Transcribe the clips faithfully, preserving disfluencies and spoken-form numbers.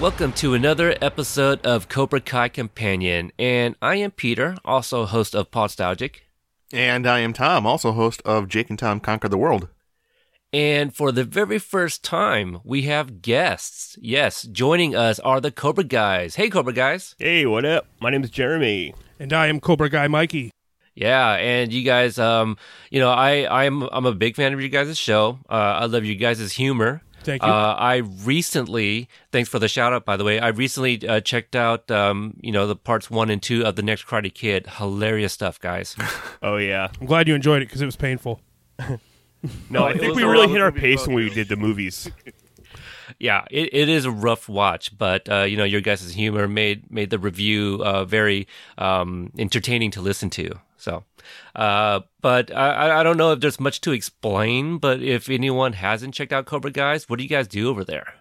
Welcome to another episode of Cobra Kai Companion, and I am Peter, also host of Podstalgic. And I am Tom, also host of Jake and Tom Conquer the World. And for the very first time, we have guests. Yes, joining us are the Cobra Guys. Hey, Cobra Guys. Hey, what up? My name is Jeremy. And I am Cobra Guy Mikey. Yeah, and you guys, um, you know, I, I'm, I'm a big fan of you guys' show. Uh, I love you guys' humor. Thank you. Uh, I recently, thanks for the shout out, by the way. I recently uh, checked out, um, you know, the parts one and two of The Next Karate Kid. Hilarious stuff, guys. Oh, yeah. I'm glad you enjoyed it because it was painful. No, I think we really hit our pace when we did the movies. Yeah, it, it is a rough watch, but, uh, you know, your guys' humor made made the review uh, very um, entertaining to listen to. So, uh, but I, I don't know if there's much to explain, but if anyone hasn't checked out Cobra Guys, what do you guys do over there?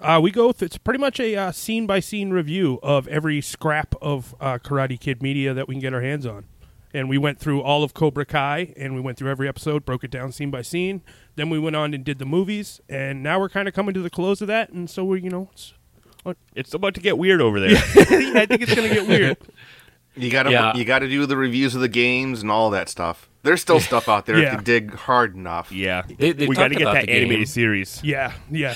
Uh, we go through, it's pretty much a uh, scene-by-scene review of every scrap of uh, Karate Kid media that we can get our hands on. And we went through all of Cobra Kai, and we went through every episode, broke it down scene by scene. Then we went on and did the movies, and now we're kind of coming to the close of that, and so we're, you know, it's... Uh, it's about to get weird over there. Yeah, I think it's going to get weird. You gotta, yeah. you gotta do the reviews of the games and all that stuff. There's still stuff out there yeah. if you dig hard enough. Yeah, they, we gotta get that animated series. Yeah, yeah,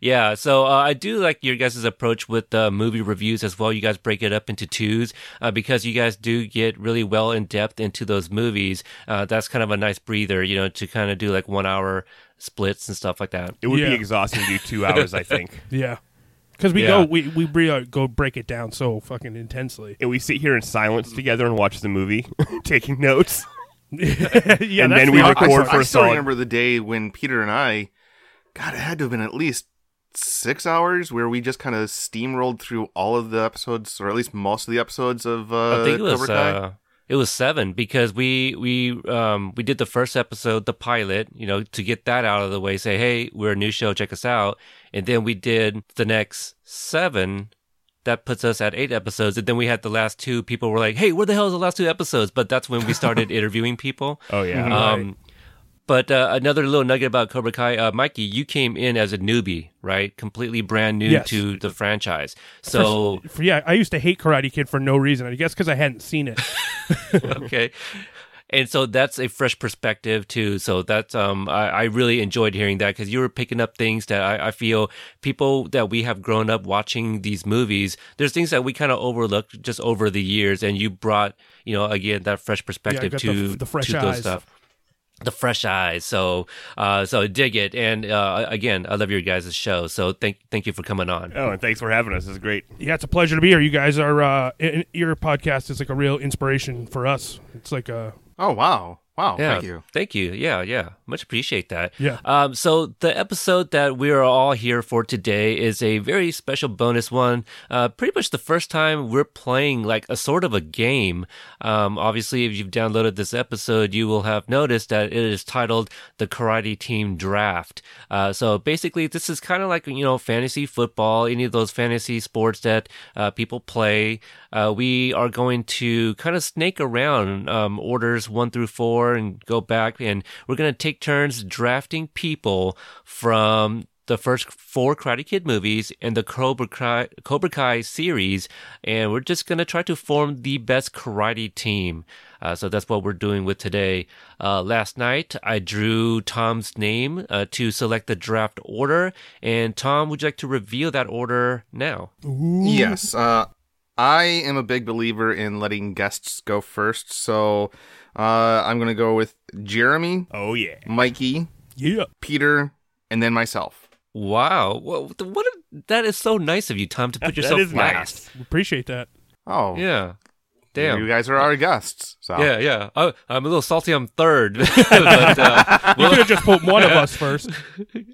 yeah. So uh, I do like your guys' approach with uh, movie reviews as well. You guys break it up into twos uh, because you guys do get really well in depth into those movies. Uh, that's kind of a nice breather, you know, to kind of do like one hour splits and stuff like that. It would yeah. be exhausting to do two hours, I think. Yeah. Because we yeah. go, we we really go break it down so fucking intensely, and we sit here in silence together and watch the movie, taking notes. yeah, and then we record. I, for I still remember the day when Peter and I, God, it had to have been at least six hours where we just kind of steamrolled through all of the episodes, or at least most of the episodes of. Uh, I think it was. Cobra Kai. Uh, it was seven because we we um we did the first episode, the pilot, you know, to get that out of the way. Say, hey, we're a new show, check us out. And then we did the next seven. That puts us at eight episodes. And then we had the last two. People were like, hey, where the hell is the last two episodes? But that's when we started interviewing people. Oh, yeah. Um, right. But uh, another little nugget about Cobra Kai. Uh, Mikey, you came in as a newbie, right? Completely brand new yes. to the franchise. So for, for, yeah, I used to hate Karate Kid for no reason. I guess because I hadn't seen it. Okay. And so that's a fresh perspective, too. So that's um, I, I really enjoyed hearing that because you were picking up things that I, I feel people that we have grown up watching these movies, there's things that we kind of overlooked just over the years. And you brought, you know, again, that fresh perspective yeah, to, the, the fresh to those stuff. The fresh eyes. So uh, so dig it. And uh, again, I love your guys' show. So thank thank you for coming on. Oh, and thanks for having us. It's great. Yeah, it's a pleasure to be here. You guys are, uh, your podcast is like a real inspiration for us. It's like a... Oh, wow. Wow. Yeah, thank you. Thank you. Yeah, yeah. Much appreciate that. Yeah. Um, so the episode that we are all here for today is a very special bonus one. Uh, pretty much the first time we're playing like a sort of a game. Um, obviously, if you've downloaded this episode, you will have noticed that it is titled The Karate Team Draft. Uh, so basically, this is kind of like, you know, fantasy football, any of those fantasy sports that uh, people play. Uh, we are going to kind of snake around um, orders one through four. And go back, and we're going to take turns drafting people from the first four Karate Kid movies and the Cobra Kai, Cobra Kai series, and we're just going to try to form the best karate team. Uh, so that's what we're doing with today. Uh, last night, I drew Tom's name uh, to select the draft order, and Tom, would you like to reveal that order now? Ooh. Yes, uh, I am a big believer in letting guests go first, so... Uh, I'm going to go with Jeremy. Oh, yeah. Mikey. Yeah. Peter. And then myself. Wow. Well, what a, that is so nice of you, Tom, to put yourself last. Nice. Appreciate that. Oh. Yeah. Damn. You guys are our guests. So. Yeah, yeah. I, I'm a little salty I'm third. but, uh, well, you could have just put one of us first.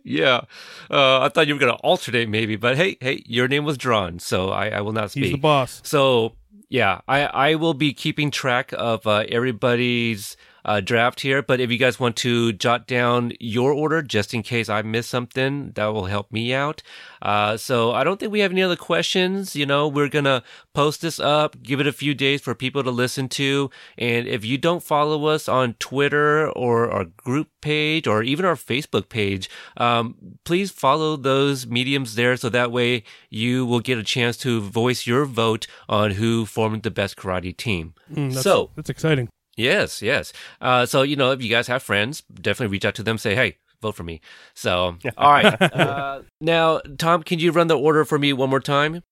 Yeah. Uh, I thought you were going to alternate maybe, but hey, hey, your name was drawn, so I, I will not speak. He's the boss. So... Yeah, I, I will be keeping track of uh, everybody's uh, draft here. But if you guys want to jot down your order, just in case I miss something, that will help me out. Uh, so I don't think we have any other questions. You know, we're going to post this up, give it a few days for people to listen to. And if you don't follow us on Twitter or our group page or even our Facebook page, um, please follow those mediums there. So that way you will get a chance to voice your vote on who formed the best karate team. Mm, that's, so that's exciting. Yes, yes. Uh, so, you know, if you guys have friends, definitely reach out to them, say, hey, vote for me. So, all right. Uh, now, Tom, can you run the order for me one more time?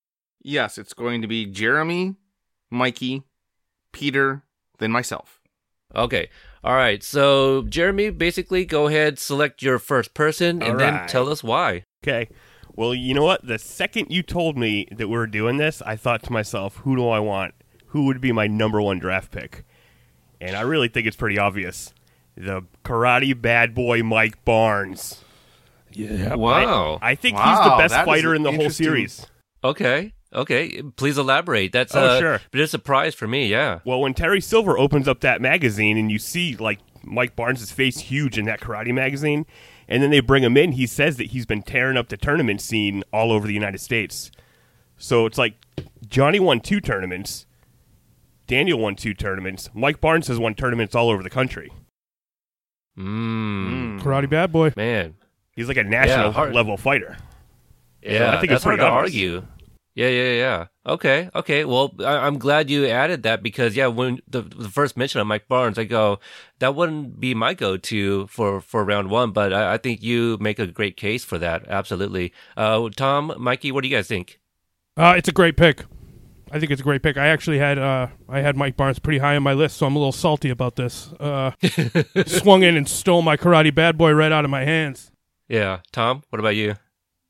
Yes, it's going to be Jeremy, Mikey, Peter, then myself. Okay. All right. So, Jeremy, basically, go ahead, select your first person, and all right, then tell us why. Okay. Well, you know what? The second you told me that we were doing this, I thought to myself, who do I want? Who would be my number one draft pick? And I really think it's pretty obvious. The karate bad boy, Mike Barnes. Yeah. Wow. I, I think wow. he's the best that fighter in the whole series. Okay. Okay. Please elaborate. That's oh, a sure. bit of a surprise for me. Yeah. Well, when Terry Silver opens up that magazine and you see like Mike Barnes' face huge in that karate magazine, and then they bring him in, he says that he's been tearing up the tournament scene all over the United States. So it's like Johnny won two tournaments. Daniel won two tournaments. Mike Barnes has won tournaments all over the country. Mm. Karate bad boy. Man. He's like a national yeah, level fighter. Yeah, so I think that's it's hard to obvious. argue. Yeah, yeah, yeah. Okay, okay. Well, I- I'm glad you added that because, yeah, when the, the first mention of Mike Barnes, I go, that wouldn't be my go-to for, for round one, but I-, I think you make a great case for that. Absolutely. Uh, Tom, Mikey, what do you guys think? Uh, it's a great pick. I think it's a great pick. I actually had uh, I had Mike Barnes pretty high on my list, so I'm a little salty about this. Uh, swung in and stole my karate bad boy right out of my hands. Yeah. Tom, what about you?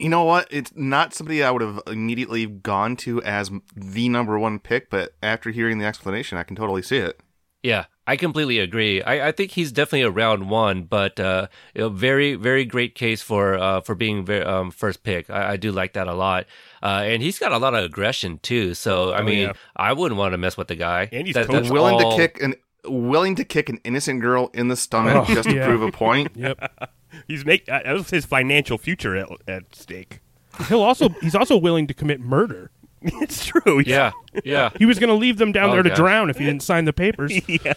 You know what? It's not somebody I would have immediately gone to as the number one pick, but after hearing the explanation, I can totally see it. Yeah, I completely agree. I, I think he's definitely a round one, but uh, a very, very great case for uh, for being very, um, first pick. I, I do like that a lot. Uh, and he's got a lot of aggression, too. So, I oh, mean, yeah. I wouldn't want to mess with the guy. And he's that, totally willing, all... to kick an, willing to kick an innocent girl in the stomach oh, just yeah. to prove a point. Yep. He's make uh, that was his financial future at, at stake. He'll also he's also willing to commit murder. It's true. He's, yeah, yeah. He was going to leave them down oh, there to gosh. drown if he didn't sign the papers. yeah.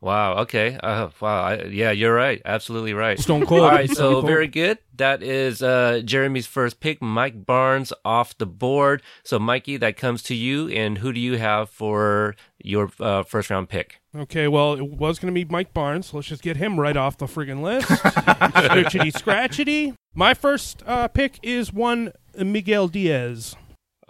Wow. Okay. Uh, wow. I, yeah, you're right. Absolutely right. Stone cold. All right. So very good. That is uh, Jeremy's first pick, Mike Barnes, off the board. So Mikey, that comes to you. And who do you have for your uh, first round pick? Okay, well, it was going to be Mike Barnes. So let's just get him right off the friggin' list. Scratchity, scratchity. My first uh, pick is one Miguel Diaz.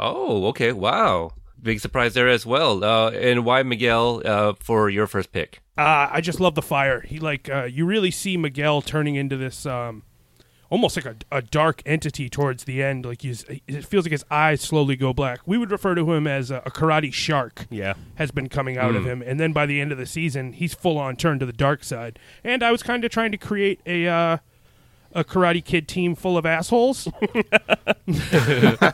Oh, okay. Wow. Big surprise there as well. Uh, and why Miguel uh, for your first pick? Uh, I just love the fire. He like uh, you really see Miguel turning into this um, almost like a, a dark entity towards the end. Like he's, it feels like his eyes slowly go black. We would refer to him as a, a karate shark. Yeah, has been coming out mm. of him, and then by the end of the season, he's full on turned to the dark side. And I was kind of trying to create a uh, a Karate Kid team full of assholes,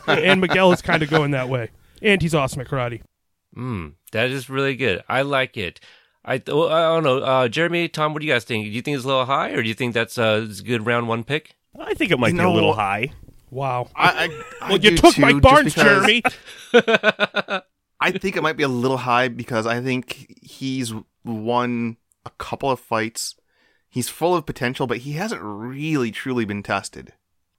and Miguel is kind of going that way. And he's awesome at karate. Mm, that is really good. I like it. I, th- well, I don't know. Uh, Jeremy, Tom, what do you guys think? Do you think it's a little high, or do you think that's uh, a good round one pick? I think it might you be know, a little high. Wow. I, I, well, I you took too, Mike Barnes, Jeremy. I think it might be a little high because I think he's won a couple of fights. He's full of potential, but he hasn't really, truly been tested.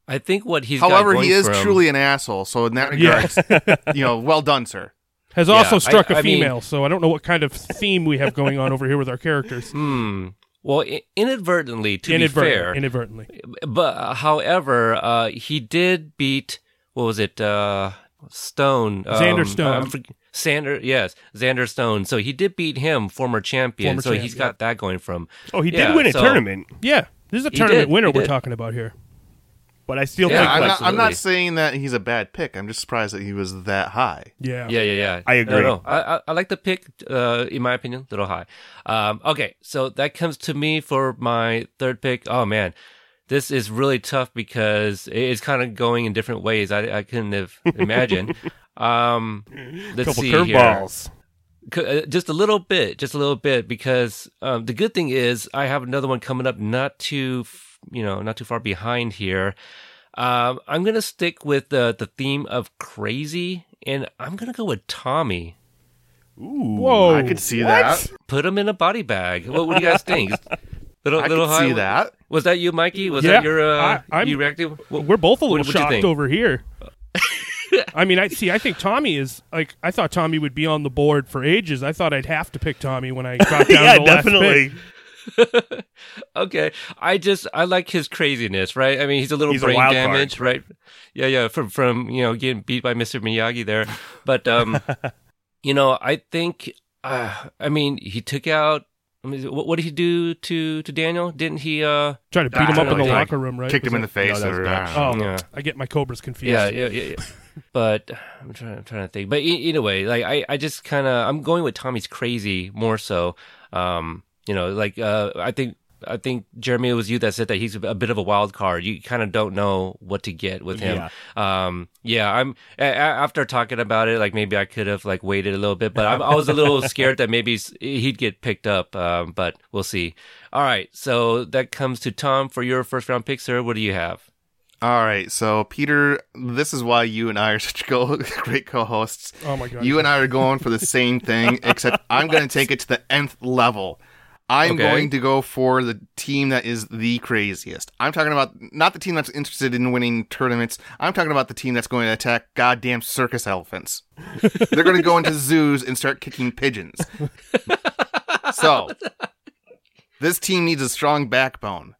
I think what he's However, got going he is from... truly an asshole, so in that regard, yeah. you know, well done, sir. Has yeah, also struck I, a I female, mean... so I don't know what kind of theme we have going on over here with our characters. Hmm. Well, inadvertently, to Inadvertent, be fair. Inadvertently. But, uh, however, uh, he did beat, what was it, uh, Stone. Xander um, Stone. Um, for, Xander, yes, Xander Stone. So he did beat him, former champion, former so champ, he's yeah. got that going from. Oh, he yeah, did win a so, tournament. Yeah, this is a tournament did, winner we're did. talking about here. But I still yeah, think I'm not, I'm not saying that he's a bad pick. I'm just surprised that he was that high. Yeah, yeah, yeah. yeah. I agree. No, no. I, I I like the pick, uh, in my opinion, a little high. Um, okay, so that comes to me for my third pick. Oh, man. This is really tough because it's kind of going in different ways I, I couldn't have imagined. um, let's Couple see here. Balls. Just a little bit, just a little bit, because um, the good thing is I have another one coming up, not too, you know, not too far behind here. Um, I'm gonna stick with the the theme of crazy, and I'm gonna go with Tommy. Ooh, whoa! I could see what? that. Put him in a body bag. What, what do you guys think? Little, I little could high, see that. Was that you, Mikey? Was yeah, that your? Uh, I, you reacted? What, we're both a little what, shocked over here. I mean, I see. I think Tommy is like. I thought Tommy would be on the board for ages. I thought I'd have to pick Tommy when I got down yeah, to the definitely. last pick. Okay, I just I like his craziness, right? I mean, he's a little he's brain a damaged, right? Yeah, yeah. From from you know getting beat by Mister Miyagi there, but um, you know, I think uh, I mean he took out. I mean, what, what did he do to, to Daniel? Didn't he uh, try to beat him up know, in the yeah, locker room? Right? Kicked was him in the face. No, or, uh, oh, yeah. I get my Cobras confused. Yeah, yeah, yeah. yeah. But I'm trying, I'm trying to think. But either way, like I, I just kind of, I'm going with Tommy's crazy more so. Um, you know, like uh, I think, I think Jeremy, it was you that said that he's a bit of a wild card. You kind of don't know what to get with him. Yeah. Um, yeah, I'm a- after talking about it, like maybe I could have like waited a little bit, but I'm, I was a little scared that maybe he'd get picked up. Um, but we'll see. All right, so that comes to Tom for your first round pick, sir. What do you have? All right, so Peter, this is why you and I are such go- great co-hosts. Oh my god! You and I are going for the same thing, except I'm going to take it to the nth level. I'm okay. going to go for the team that is the craziest. I'm talking about not the team that's interested in winning tournaments. I'm talking about the team that's going to attack goddamn circus elephants. They're going to go into zoos and start kicking pigeons. So, this team needs a strong backbone.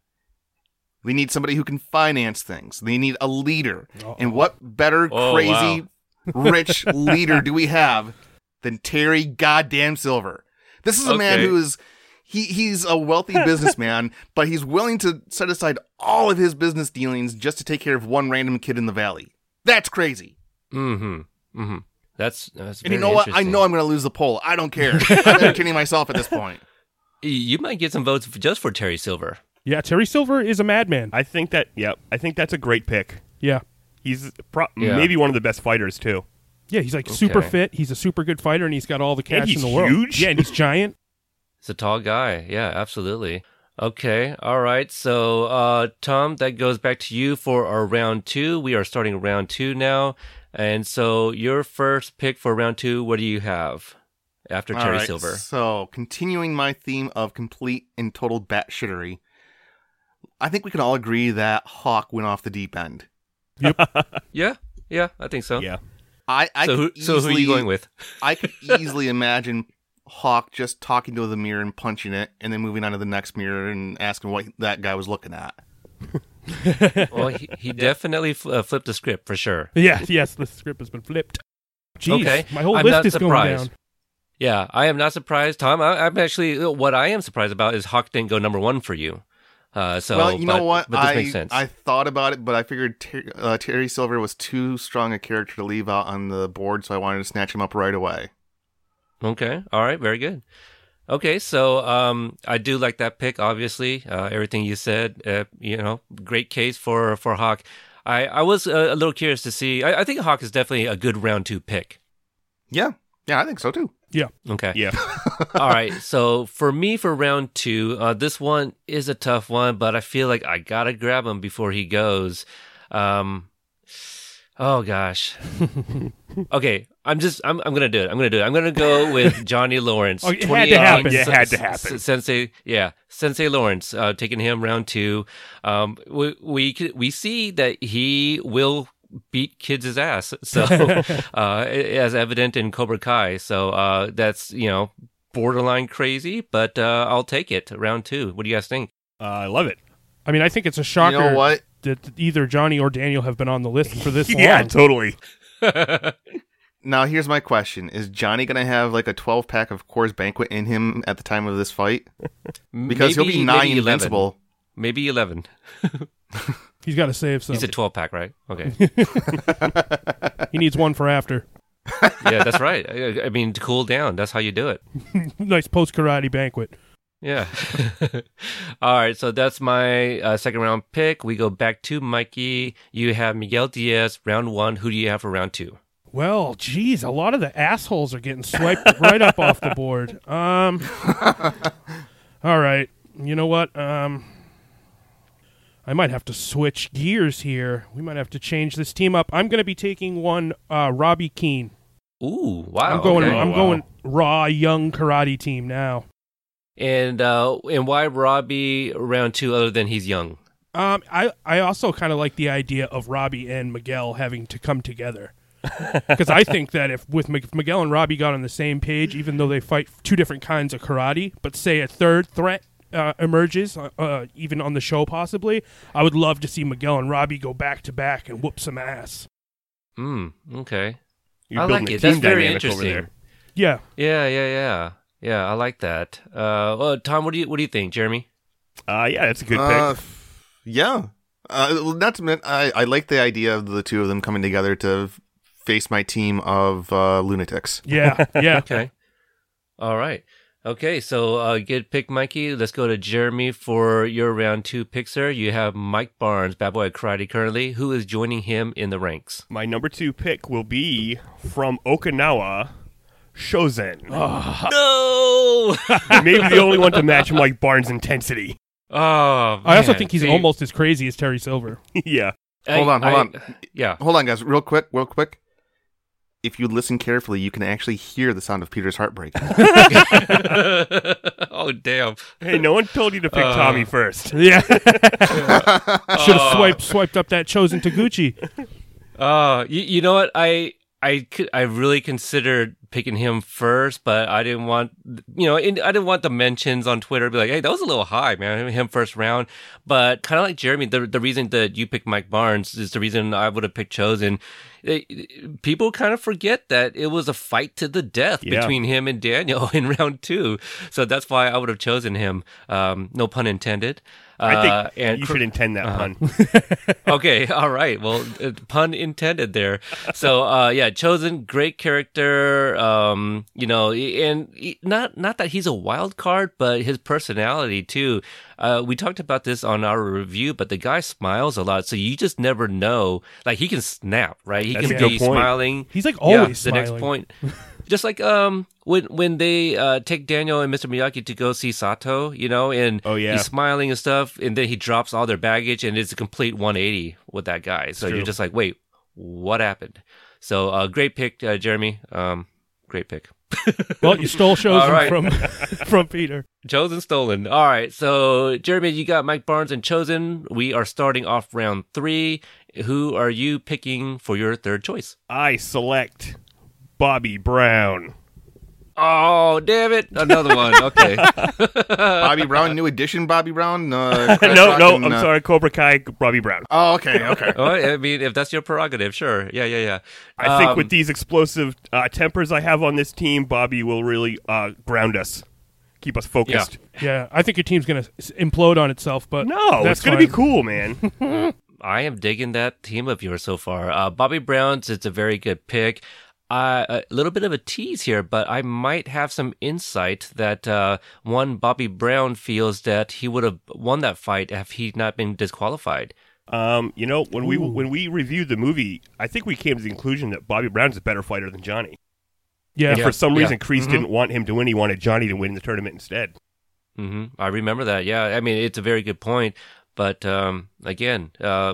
They need somebody who can finance things. They need a leader. Uh-oh. And what better oh, crazy, wow. rich leader do we have than Terry goddamn Silver? This is a okay. man who is... He he's a wealthy businessman, but he's willing to set aside all of his business dealings just to take care of one random kid in the valley. That's crazy. Mm-hmm. Mm-hmm. That's that's. And very you know what? I know I'm going to lose the poll. I don't care. I'm entertaining myself at this point. You might get some votes just for Terry Silver. Yeah, Terry Silver is a madman. I think that. Yeah, I think that's a great pick. Yeah, he's pro- yeah. maybe one of the best fighters too. Yeah, he's like okay. super fit. He's a super good fighter, and he's got all the cash in the world. Huge. Yeah, and he's giant. He's a tall guy. Yeah, absolutely. Okay. All right. So, uh, Tom, that goes back to you for our round two. We are starting round two now. And so your first pick for round two, what do you have after Terry all right, Silver? So continuing my theme of complete and total batshittery, I think we can all agree that Hawk went off the deep end. Yep. yeah. Yeah. I think so. Yeah. I, I so, who, easily, so who are you going with? I could easily imagine... Hawk just talking to the mirror and punching it, and then moving on to the next mirror and asking what that guy was looking at. Well, he, he definitely fl- uh, flipped the script for sure. Yeah, yes, the script has been flipped. Jeez, okay. my whole I'm list is surprised. going down. Yeah, I am not surprised, Tom. I, I'm actually what I am surprised about is Hawk didn't go number one for you. Uh, so, well, you but, know what? But this I, makes sense. I thought about it, but I figured ter- uh, Terry Silver was too strong a character to leave out on the board, so I wanted to snatch him up right away. Okay. All right. Very good. Okay. So um, I do like that pick, obviously. Uh, everything you said, uh, you know, great case for, for Hawk. I, I was a, a little curious to see. I, I think Hawk is definitely a good round two pick. Yeah. Yeah, I think so, too. Yeah. Okay. Yeah. All right. So for me, for round two, uh, this one is a tough one, but I feel like I got to grab him before he goes. Um, oh, gosh. Okay. I'm just, I'm I'm going to do it. I'm going to do it. I'm going to go with Johnny Lawrence. oh, it had to happen. It had to happen. Sensei, yeah. Sensei Lawrence, uh, taking him round two. Um, we, we we see that he will beat kids' ass. So, uh, as evident in Cobra Kai. So, uh, that's, you know, borderline crazy, but, uh, I'll take it. Round two. What do you guys think? Uh, I love it. I mean, I think it's a shocker you know what? that either Johnny or Daniel have been on the list for this long. Yeah, totally. Now, here's my question. Is Johnny going to have like a twelve-pack of Coors Banquet in him at the time of this fight? Because maybe, he'll be nine maybe invincible. Maybe eleven. He's got to save some. He's a twelve-pack, right? Okay. He needs one for after. Yeah, that's right. I, I mean, to cool down. That's how you do it. Nice post-karate banquet. Yeah. All right, so that's my uh, second-round pick. We go back to Mikey. You have Miguel Diaz, round one. Who do you have for round two? Well, geez, a lot of the assholes are getting swiped right up off the board. Um, all right. You know what? Um, I might have to switch gears here. We might have to change this team up. I'm going to be taking one uh, Robbie Keane. Ooh, wow. I'm going, okay. I'm wow. going raw, young karate team now. And uh, and why Robbie round two other than he's young? Um, I, I also kind of like the idea of Robbie and Miguel having to come together. Because I think that if with M- Miguel and Robbie got on the same page, even though they fight two different kinds of karate, but say a third threat uh, emerges, uh, uh, even on the show possibly, I would love to see Miguel and Robbie go back to back and whoop some ass. Hmm, okay. You're I like it. That's very interesting. Over there. Yeah. Yeah, yeah, yeah. Yeah, I like that. Uh, well, Tom, what do you what do you think, Jeremy? Uh, yeah, that's a good uh, pick. Yeah. Uh, not to mention, I, I like the idea of the two of them coming together to face my team of uh, lunatics. Yeah, yeah. Okay. All right. Okay, so uh, good pick, Mikey. Let's go to Jeremy for your round two pick, sir. You have Mike Barnes, bad boy at karate currently. Who is joining him in the ranks? My number two pick will be from Okinawa, Shozen. Oh. No! Maybe the only one to match Mike Barnes' intensity. Oh, man. I also think he's See, almost as crazy as Terry Silver. Yeah. I, hold on, hold I, on. I, yeah. Hold on, guys. Real quick, real quick. If you listen carefully, you can actually hear the sound of Peter's heartbreak. Oh, damn. Hey, no one told you to pick uh, Tommy first. Yeah. yeah. Uh, Should have swiped, swiped up that Chosen Taguchi. Uh, you, you know what? I... I, I really considered picking him first, but I didn't want, you know, I didn't want the mentions on Twitter to be like, hey, that was a little high, man, him first round. But kind of like Jeremy, the the reason that you picked Mike Barnes is the reason I would have picked Chosen. It, people kind of forget that it was a fight to the death yeah. between him and Daniel in round two. So that's why I would have chosen him. Um, no pun intended. I think uh, and you cr- should intend that uh-huh. pun. Okay, all right. Well, uh, pun intended there. So, uh, yeah, Chosen, great character. Um, you know, and he, not not that he's a wild card, but his personality too. Uh, we talked about this on our review, but the guy smiles a lot, so you just never know. Like he can snap, right? He That's can be smiling. He's like always yeah, smiling. The next point. Just like um, when when they uh, take Daniel and Mister Miyagi to go see Sato, you know, and oh, yeah. he's smiling and stuff, and then he drops all their baggage, and it's a complete one eighty with that guy. So you're just like, wait, what happened? So uh, great pick, uh, Jeremy. Um, great pick. Well, you stole Chosen right. from from Peter. Chosen stolen. All right. So, Jeremy, you got Mike Barnes and Chosen. We are starting off round three. Who are you picking for your third choice? I select... Bobby Brown. Oh, damn it. Another one. Okay. Bobby Brown, new edition Bobby Brown? Uh, no, no, and, I'm uh... sorry. Cobra Kai, Bobby Brown. Oh, okay, okay. Oh, I mean, if that's your prerogative, sure. Yeah, yeah, yeah. I um, think with these explosive uh, tempers I have on this team, Bobby will really uh, ground us, keep us focused. Yeah, yeah I think your team's going to implode on itself, but no, that's going to be cool, man. I am digging that team of yours so far. Uh, Bobby Brown's, it's a very good pick. Uh, a little bit of a tease here, but I might have some insight that uh, one Bobby Brown feels that he would have won that fight if he'd not been disqualified. Um, you know, when Ooh. we when we reviewed the movie, I think we came to the conclusion that Bobby Brown's a better fighter than Johnny. Yeah, and yeah. for some reason, yeah. Kreese mm-hmm. didn't want him to win; he wanted Johnny to win the tournament instead. Mm-hmm. I remember that. Yeah, I mean, it's a very good point, but um, again. Uh,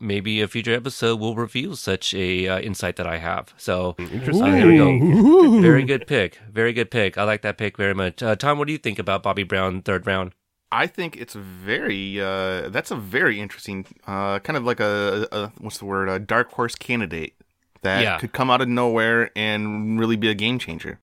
Maybe a future episode will reveal such a uh, insight that I have. So interesting. Uh, there we go. Very good pick. Very good pick. I like that pick very much. Uh, Tom, what do you think about Bobby Brown third round? I think it's very. Uh, that's a very interesting, uh, kind of like a, a what's the word? A dark horse candidate that yeah. could come out of nowhere and really be a game changer.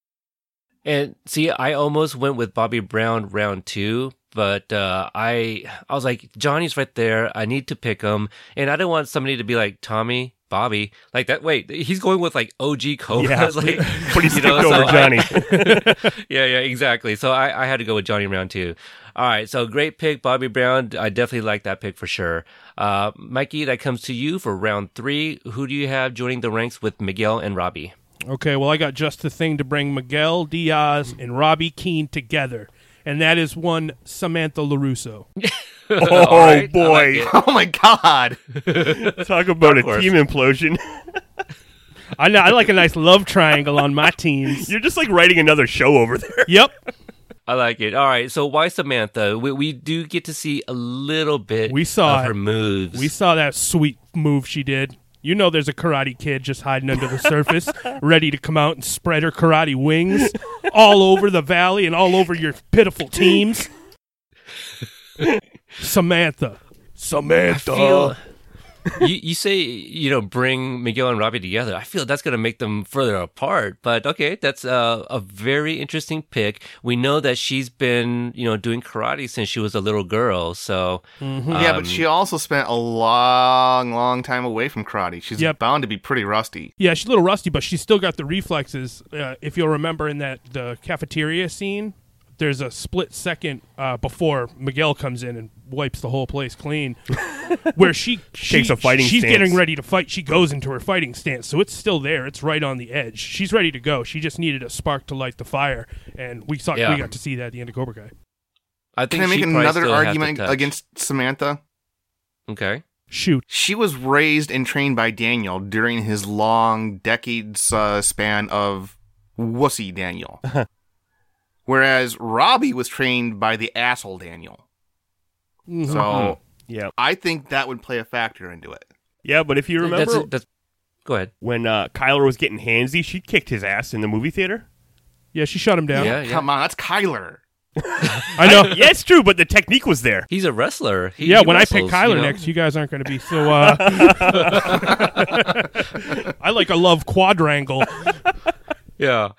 And see, I almost went with Bobby Brown round two. But uh, I I was like, Johnny's right there. I need to pick him. And I didn't want somebody to be like, Tommy, Bobby. Like that, wait, he's going with like O G Cobra. Yeah. Like, Please you know, so over Johnny. I, yeah, yeah, exactly. So I, I had to go with Johnny round two. All right, so great pick, Bobby Brown. I definitely like that pick for sure. Uh, Mikey, that comes to you for round three. Who do you have joining the ranks with Miguel and Robbie? Okay, well, I got just the thing to bring Miguel Diaz and Robbie Keane together. And that is one Samantha LaRusso. oh, right, boy. Like oh, my God. Talk about a team implosion. I, I like a nice love triangle on my teams. You're just like writing another show over there. Yep. I like it. All right. So why Samantha? We, we do get to see a little bit we saw of her it. moves. We saw that sweet move she did. You know there's a Karate Kid just hiding under the surface, ready to come out and spread her karate wings all over the valley and all over your pitiful teams. Samantha. Samantha. I feel, you, you say, you know, bring Miguel and Robbie together. I feel that's going to make them further apart. But, okay, that's a, a very interesting pick. We know that she's been, you know, doing karate since she was a little girl. So mm-hmm. um, Yeah, but she also spent a long, long time away from karate. She's yep. bound to be pretty rusty. Yeah, she's a little rusty, but she's still got the reflexes. Uh, if you'll remember in that the cafeteria scene, there's a split second uh, before Miguel comes in and wipes the whole place clean, where she, she takes a fighting she's stance. She's getting ready to fight. She goes into her fighting stance, so it's still there. It's right on the edge. She's ready to go. She just needed a spark to light the fire, and we saw yeah. we got to see that at the end of Cobra Kai. I think Can I make another argument against Samantha? Okay. Shoot. She was raised and trained by Daniel during his long decades uh, span of wussy Daniel. Whereas Robbie was trained by the asshole Daniel. Mm-hmm. So yeah. I think that would play a factor into it. Yeah, but if you remember... That's, that's, go ahead. When uh, Kyler was getting handsy, she kicked his ass in the movie theater. Yeah, she shut him down. Yeah, yeah. Come on, that's Kyler. I know. Yeah, it's true, but the technique was there. He's a wrestler. He, yeah, he when wrestles, I pick Kyler you know? next, you guys aren't going to be so... Uh... I like a love quadrangle. Yeah.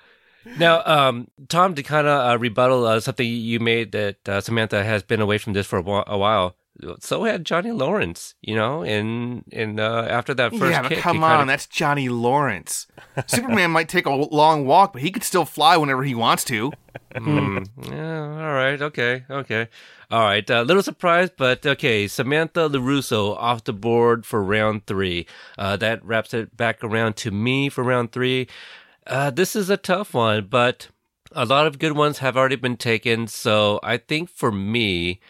Now, um, Tom, to kind of uh, rebuttal uh, something you made that uh, Samantha has been away from this for a, wa- a while, so had Johnny Lawrence, you know, and and uh, after that first yeah, but kick, come on, kinda... that's Johnny Lawrence. Superman might take a long walk, but he could still fly whenever he wants to. Mm. Yeah, all right, okay, okay. All right, a uh, little surprised, but okay, Samantha LaRusso off the board for round three. Uh, that wraps it back around to me for round three. Uh, this is a tough one, but a lot of good ones have already been taken. So I think for me,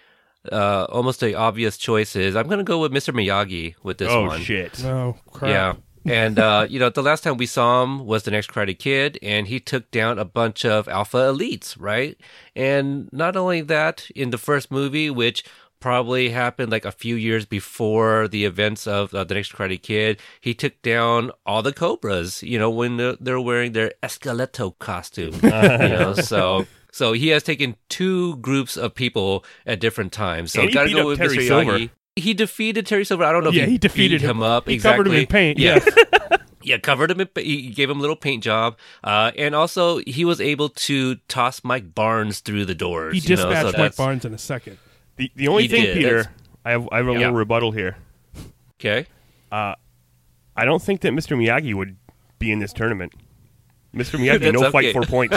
uh, almost the obvious choice is I'm going to go with Mister Miyagi with this oh, one. Oh, shit. No, crap. Yeah. And, uh, you know, the last time we saw him was The Next Karate Kid, and he took down a bunch of alpha elites, right? And not only that, in the first movie, which probably happened like a few years before the events of uh, The Next Karate Kid, he took down all the Cobras, you know, when they're, they're wearing their Esqueleto costume, you know, so so he has taken two groups of people at different times. So got to go with Terry Mister Silver. He defeated Terry Silver. I don't know yeah, if he, he defeated beat him, him up. He exactly. covered him in paint. Yeah. yeah. Yeah, covered him. In, he gave him a little paint job, uh, and also he was able to toss Mike Barnes through the doors. He you dispatched know, so Mike Barnes in a second. The the only he thing, did. Peter, I have, I have a yeah. little rebuttal here. Okay. Uh, I don't think that Mister Miyagi would be in this tournament. Mister Miyagi, no okay. fight for points.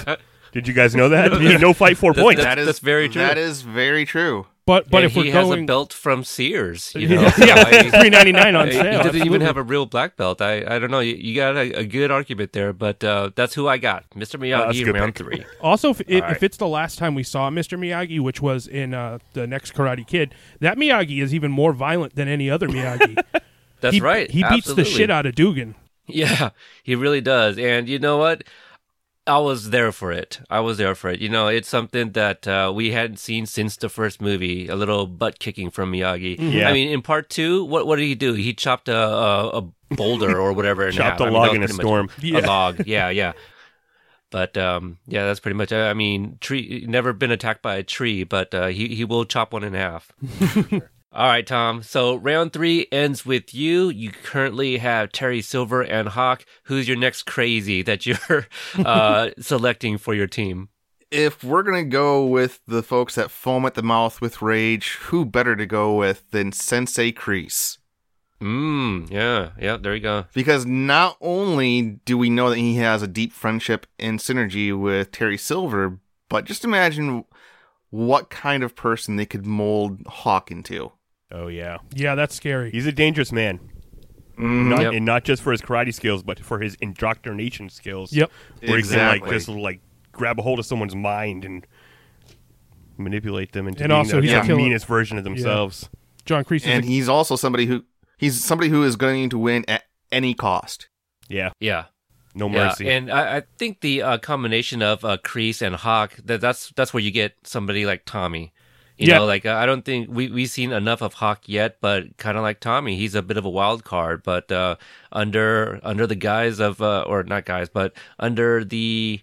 Did you guys know that? He no fight for that's, points. That's, that is, that's very true. That is very true. But but yeah, if we're he going... has a belt from Sears, you know, yeah, three ninety nine on sale. He doesn't absolutely. even have a real black belt. I, I don't know. You, you got a, a good argument there, but uh, that's who I got, Mister Miyagi, oh, round pick. three. Also, if, it, right. if it's the last time we saw Mister Miyagi, which was in uh, The Next Karate Kid, that Miyagi is even more violent than any other Miyagi. That's he, right. He beats absolutely. the shit out of Dugan. Yeah, he really does. And you know what? I was there for it. I was there for it. You know, it's something that uh, we hadn't seen since the first movie, a little butt kicking from Miyagi. Yeah. I mean, in part two, what what did he do? He chopped a, a, a boulder or whatever. In chopped half. a log I mean, in a storm. Yeah. A log, yeah, yeah. But, um, yeah, that's pretty much, I mean, tree never been attacked by a tree, but uh, he, he will chop one in half. All right, Tom. So round three ends with you. You currently have Terry Silver and Hawk. Who's your next crazy that you're uh, selecting for your team? If we're going to go with the folks that foam at the mouth with rage, who better to go with than Sensei Kreese? Mm, yeah, yeah, there you go. Because not only do we know that he has a deep friendship and synergy with Terry Silver, but just imagine what kind of person they could mold Hawk into. Oh, yeah. Yeah, that's scary. He's a dangerous man. Mm, not, yep. And not just for his karate skills, but for his indoctrination skills. Yep. Where exactly. he can like, just like, grab a hold of someone's mind and manipulate them into and being also, the yeah. meanest version of themselves. Yeah. John Kreese. And a- he's also somebody who he's somebody who is going to win at any cost. Yeah. Yeah. No mercy. Yeah. And I, I think the uh, combination of uh, Kreese and Hawk, that, that's that's where you get somebody like Tommy. You yeah. know, like, I don't think we, we've seen enough of Hawk yet, but kind of like Tommy, he's a bit of a wild card. But uh, under under the guise of, uh, or not guise, but under the...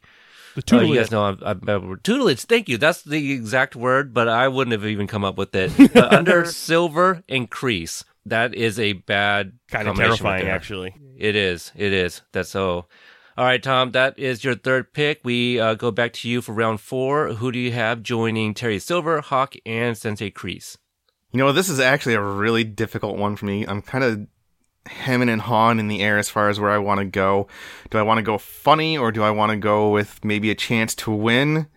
The tutelage. Uh, you guys know I'm, I'm, I'm, tutelage, thank you. That's the exact word, but I wouldn't have even come up with it. But under Silver and Kreese, that is a bad kind of terrifying, actually. It is. It is. That's so. All right, Tom, that is your third pick. We uh, go back to you for round four. Who do you have joining Terry Silver, Hawk, and Sensei Kreese? You know, this is actually a really difficult one for me. I'm kind of hemming and hawing in the air as far as where I want to go. Do I want to go funny, or do I want to go with maybe a chance to win?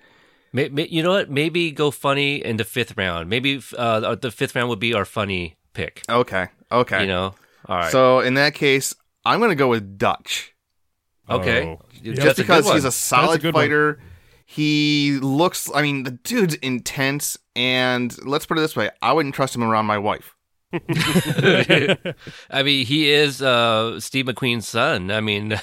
You know what? Maybe go funny in the fifth round. Maybe uh, the fifth round would be our funny pick. Okay. Okay. You know? All right. So in that case, I'm going to go with Dutch. Okay. Oh. Just That's because a he's a solid a fighter. One. He looks, I mean, the dude's intense. And let's put it this way, I wouldn't trust him around my wife. I mean, he is uh, Steve McQueen's son. I mean,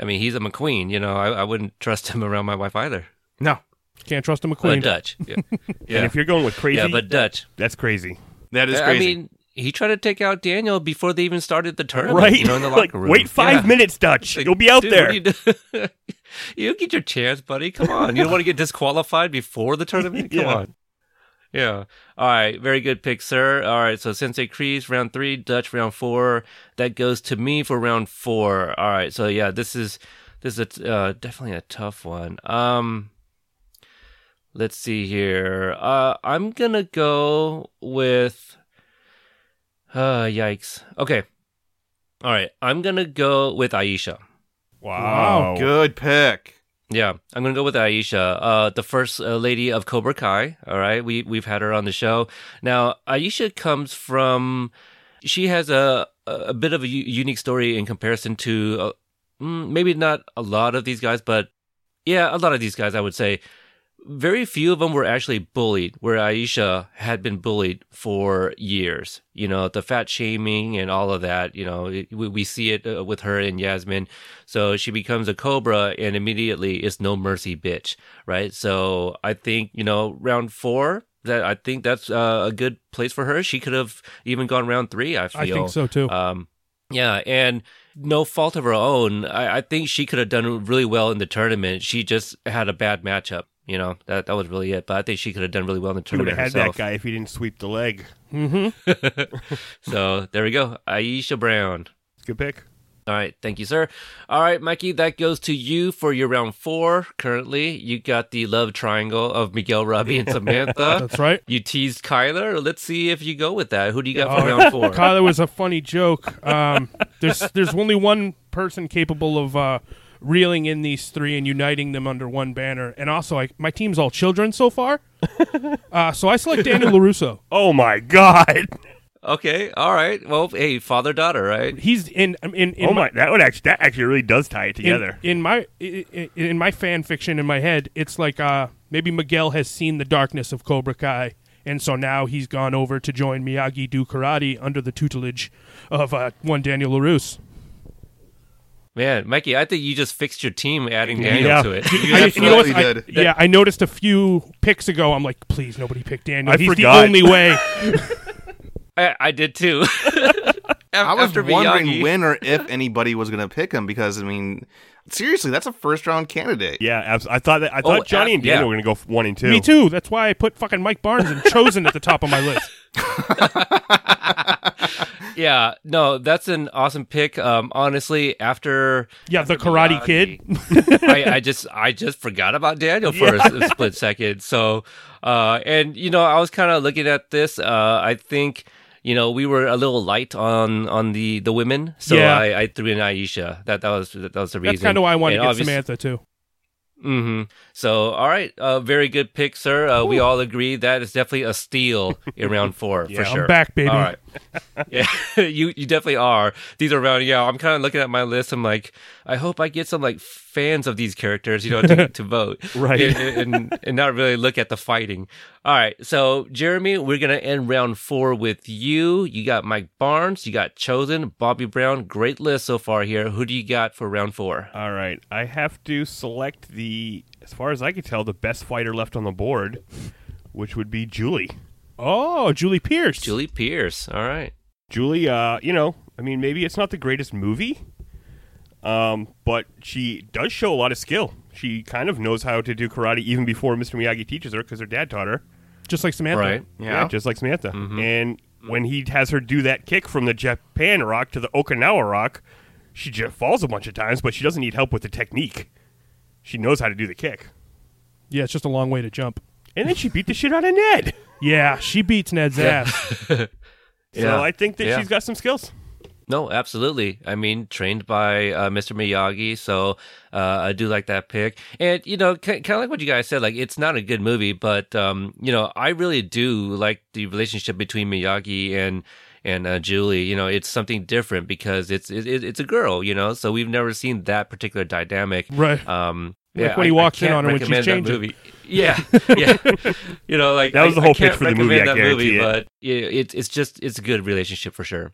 I mean, he's a McQueen. You know, I, I wouldn't trust him around my wife either. No, can't trust a McQueen. But Dutch. Yeah. Yeah. And if you're going with crazy, yeah, but Dutch. That's crazy. That is crazy. I mean, he tried to take out Daniel before they even started the tournament. Right? You know, in the locker like, room. Wait five yeah. minutes, Dutch. Like, you'll be out dude, there. You You'll get your chance, buddy. Come on. You don't want to get disqualified before the tournament. Come yeah. on. Yeah. All right. Very good pick, sir. All right. So Sensei Kreese, round three, Dutch, round four. That goes to me for round four. All right. So, yeah, this is this is a, uh, definitely a tough one. Um, let's see here. Uh, I'm going to go with... Uh, yikes. Okay. All right. I'm going to go with Aisha. Wow. wow. Good pick. Yeah, I'm going to go with Aisha, uh, the first uh, lady of Cobra Kai, all right? We, we've had her on the show. Now, Aisha comes from... She has a a bit of a u- unique story in comparison to... Uh, maybe not a lot of these guys, but... Yeah, a lot of these guys, I would say. Very few of them were actually bullied, where Aisha had been bullied for years. You know, the fat shaming and all of that, you know, it, we, we see it uh, with her and Yasmin. So she becomes a Cobra and immediately it's no mercy bitch, right? So I think, you know, round four, that I think that's uh, a good place for her. She could have even gone round three, I feel. I think so, too. Um, yeah, and... No fault of her own. I, I think she could have done really well in the tournament. She just had a bad matchup. You know, that that was really it. But I think she could have done really well in the tournament. She would have had herself. That guy if he didn't sweep the leg. Mm-hmm. So there we go. Aisha Brown. Good pick. All right. Thank you, sir. All right, Mikey, that goes to you for your round four. Currently, you got the love triangle of Miguel, Robbie, and Samantha. That's right. You teased Kyler. Let's see if you go with that. Who do you got for oh, round four? Kyler was a funny joke. Um, there's there's only one person capable of uh, reeling in these three and uniting them under one banner. And also, I, my team's all children so far. Uh, so I select Daniel LaRusso. Oh, my God. Okay, all right. Well, hey, father daughter, right? He's in. in, in oh my, my! That would actually that actually really does tie it together. In, in my in, in my fan fiction in my head, it's like uh, maybe Miguel has seen the darkness of Cobra Kai, and so now he's gone over to join Miyagi-Do Karate under the tutelage of uh, one Daniel LaRusso. Man, Mikey, I think you just fixed your team adding Daniel yeah. to it. You absolutely I, you know did. I, yeah, I noticed a few picks ago. I'm like, please, nobody pick Daniel. I he's forgot. The only way. I, I did too. I was wondering Miyagi. When or if anybody was going to pick him because, I mean, seriously, that's a first-round candidate. Yeah, abs- I thought that, I thought oh, Johnny uh, and Daniel yeah. were going to go one and two. Me too. That's why I put fucking Mike Barnes and Chosen at the top of my list. Yeah, no, that's an awesome pick. Um, honestly, after yeah, the Karate uh, Kid, I, I just I just forgot about Daniel for yeah. a, a split second. So, uh, and you know, I was kind of looking at this. Uh, I think. You know, we were a little light on, on the, the women, so yeah. I, I threw in Aisha. That that was that was the reason. That's kind of why I wanted and to get Samantha too. Mm-hmm. So, all right, uh, very good pick, sir. Uh, we all agree that is definitely a steal in round four yeah, for sure. I'm back, baby. All right, yeah, you you definitely are. These are round. Yeah, I'm kind of looking at my list. I'm like, I hope I get some like fans of these characters, you know, to, to vote, right, and, and and not really look at the fighting. All right, so Jeremy, we're going to end round four with you. You got Mike Barnes, you got Chosen, Bobby Brown. Great list so far here. Who do you got for round four? All right, I have to select the, as far as I can tell, the best fighter left on the board, which would be Julie. Oh, Julie Pierce. Julie Pierce, all right. Julie, uh, you know, I mean, maybe it's not the greatest movie, um, but she does show a lot of skill. She kind of knows how to do karate even before Mister Miyagi teaches her because her dad taught her. Just like Samantha. Right. Yeah, yeah just like Samantha. Mm-hmm. And when he has her do that kick from the Japan rock to the Okinawa rock, she just falls a bunch of times, but she doesn't need help with the technique. She knows how to do the kick. Yeah, it's just a long way to jump. And then she beat the shit out of Ned. Yeah, she beats Ned's yeah. ass. So yeah. I think that yeah. she's got some skills. No, absolutely. I mean, trained by uh, Mister Miyagi, so uh, I do like that pick. And, you know, kind of like what you guys said, like, it's not a good movie, but, um, you know, I really do like the relationship between Miyagi and and uh, Julie. You know, it's something different because it's it, it's a girl, you know, so we've never seen that particular dynamic. Right. Um, like yeah, when he I, walks I in on her when she's changing. Yeah, yeah. You know, like, that was the whole pitch for the movie, I guarantee it. But it, it's just, it's a good relationship for sure.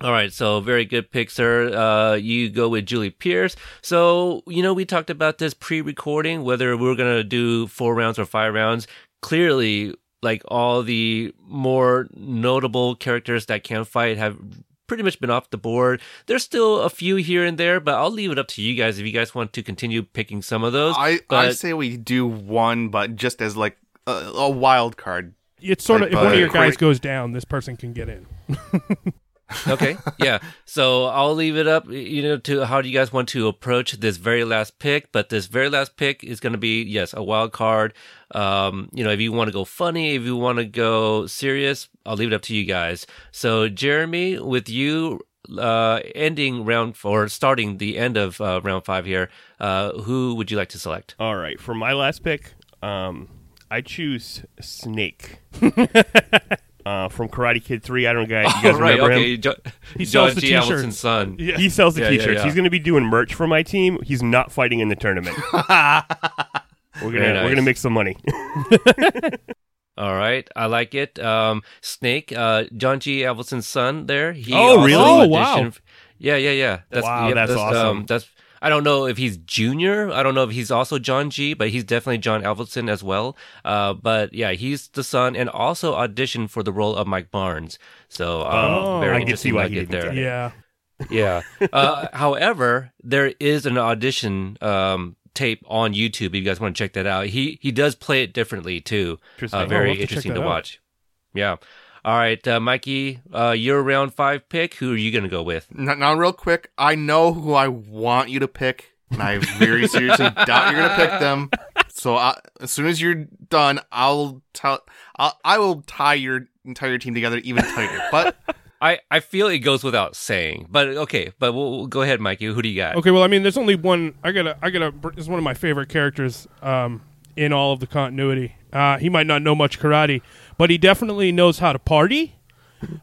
All right, so very good pick, sir. Uh, you go with Julie Pierce. So, you know, we talked about this pre-recording, whether we were going to do four rounds or five rounds. Clearly, like, all the more notable characters that can fight have pretty much been off the board. There's still a few here and there, but I'll leave it up to you guys if you guys want to continue picking some of those. I, but... I say we do one, but just as, like, a, a wild card. It's sort like, of, if uh, one of your guys goes down, this person can get in. Okay, yeah. So I'll leave it up, you know, to how do you guys want to approach this very last pick. But this very last pick is going to be, yes, a wild card. Um, you know, if you want to go funny, if you want to go serious, I'll leave it up to you guys. So Jeremy, with you uh, ending round four, starting the end of uh, round five here, uh, who would you like to select? All right, for my last pick, um, I choose Snake. Uh, from Karate Kid three. I don't know, guys. You guys oh, right, remember okay. him? Jo- he sells John the G. Hamilton's son. Yeah. He sells the yeah, t-shirts. Yeah, yeah. He's going to be doing merch for my team. He's not fighting in the tournament. we're going nice. We're gonna make some money. All right. I like it. Um, Snake, uh, John G. Hamilton's son there. He oh, really? Oh, wow. For- yeah, yeah, yeah. That's, wow, yep, that's, that's awesome. Um, that's... I don't know if he's Junior. I don't know if he's also John G., but he's definitely John Avildsen as well. Uh, but yeah, he's the son and also auditioned for the role of Mike Barnes. So um, oh, very I interesting I get there. Get yeah. Yeah. Uh, however, there is an audition um, tape on YouTube if you guys want to check that out. He he does play it differently too. Interesting. Uh, very oh, we'll interesting to, to watch. Yeah. All right, uh, Mikey, uh, your round five pick, who are you going to go with? Now, now, real quick, I know who I want you to pick, and I very seriously doubt you're going to pick them. So I, as soon as you're done, I'll tell, I'll, I will tie your entire team together even tighter. But I, I feel it goes without saying. But okay, but we'll, we'll go ahead, Mikey. Who do you got? Okay, well, I mean, there's only one. I gotta, I gotta. It's one of my favorite characters um, in all of the continuity. Uh, he might not know much karate, but he definitely knows how to party.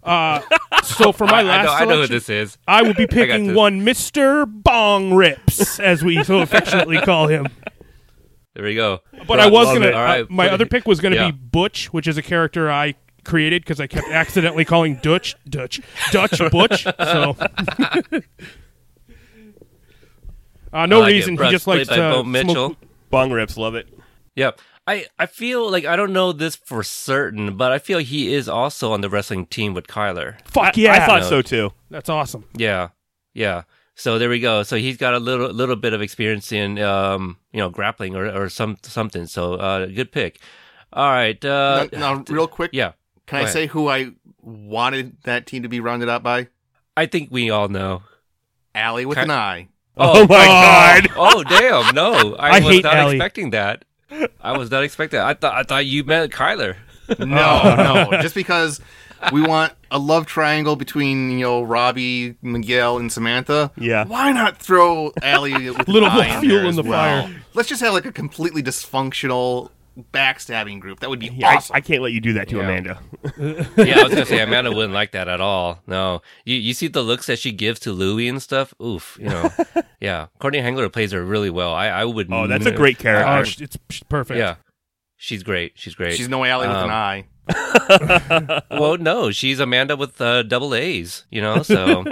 Uh, so for my last I know, I know who this is. I will be picking one Mister Bong Rips, as we so affectionately call him. There we go. But God, I was going to... Right. Uh, my other pick was going to yeah. be Butch, which is a character I created because I kept accidentally calling Dutch, Dutch, Dutch Butch. So... uh, no like reason. It. He Bruce, just likes to uh, smoke... Bong Rips, love it. Yep. I, I feel like, I don't know this for certain, but I feel he is also on the wrestling team with Kyler. Fuck yeah. I, I thought you know. so too. That's awesome. Yeah. Yeah. So there we go. So he's got a little little bit of experience in um, you know, grappling or, or some something. So uh, good pick. All right. Uh, now, now, real quick. Yeah. Can I ahead. say who I wanted that team to be rounded out by? I think we all know. Allie with Ky- an I. Oh, oh my God. Oh, damn. No. I, I was hate not Allie. expecting that. I was not expecting that. I thought I thought you meant Kyler. No, no. Just because we want a love triangle between, you know, Robbie, Miguel, and Samantha. Yeah. Why not throw Allie with a little more fuel in the well. fire? Let's just have like a completely dysfunctional backstabbing group. That would be yeah, awesome. I, I can't let you do that to yeah. Amanda. Yeah, I was gonna say Amanda wouldn't like that at all. No, you you see the looks that she gives to Louie and stuff. Oof, you know. Yeah, Courtney Hengler plays her really well. I I would. Oh, that's n- a great character. Oh, it's perfect. Yeah, She's great. She's great. She's Noe Alley um, with an I. Well, no, she's Amanda with uh, double A's, you know, so...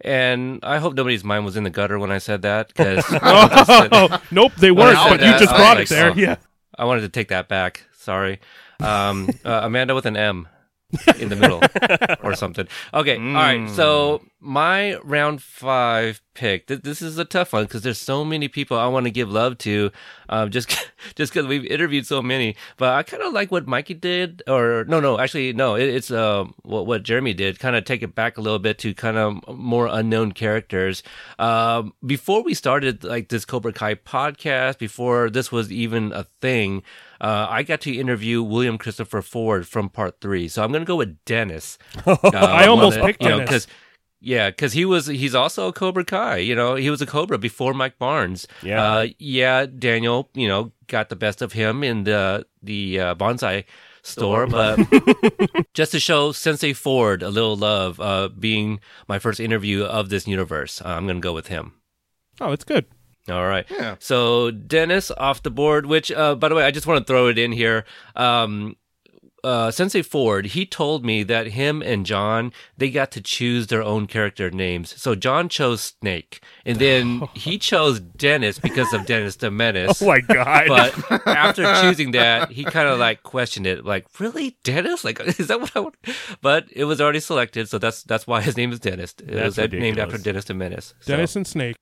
And I hope nobody's mind was in the gutter when I said that, because... oh, nope, they weren't, but you just brought it there, yeah. I wanted to take that back, sorry. Um, uh, Amanda with an M in the middle, or something. Okay, mm. all right, so my round five pick, th- this is a tough one, because there's so many people I want to give love to, um, just just because we've interviewed so many. But I kind of like what Mikey did, or no, no, actually, no, it, it's uh, what, what Jeremy did, kind of take it back a little bit to kind of more unknown characters. Um, before we started like this Cobra Kai podcast, before this was even a thing, uh, I got to interview William Christopher Ford from part three. So I'm going to go with Dennis. Uh, I almost picked Dennis. You know, 'cause, Yeah, because he was, he's also a Cobra Kai, you know, he was a Cobra before Mike Barnes. Yeah, uh, yeah Daniel, you know, got the best of him in the, the uh, bonsai store, but just to show Sensei Ford a little love, uh, being my first interview of this universe, uh, I'm going to go with him. Oh, it's good. All right. Yeah. So Dennis off the board, which, uh, by the way, I just want to throw it in here. Um, Uh, Sensei Ford, he told me that him and John, they got to choose their own character names. So John chose Snake, and then he chose Dennis because of Dennis the Menace. Oh my God. But after choosing that, he kind of like questioned it, like, really, Dennis? Like, is that what I want? But it was already selected, so that's that's why his name is Dennis. It that's was ridiculous. Named after Dennis the Menace. So. Dennis and Snake.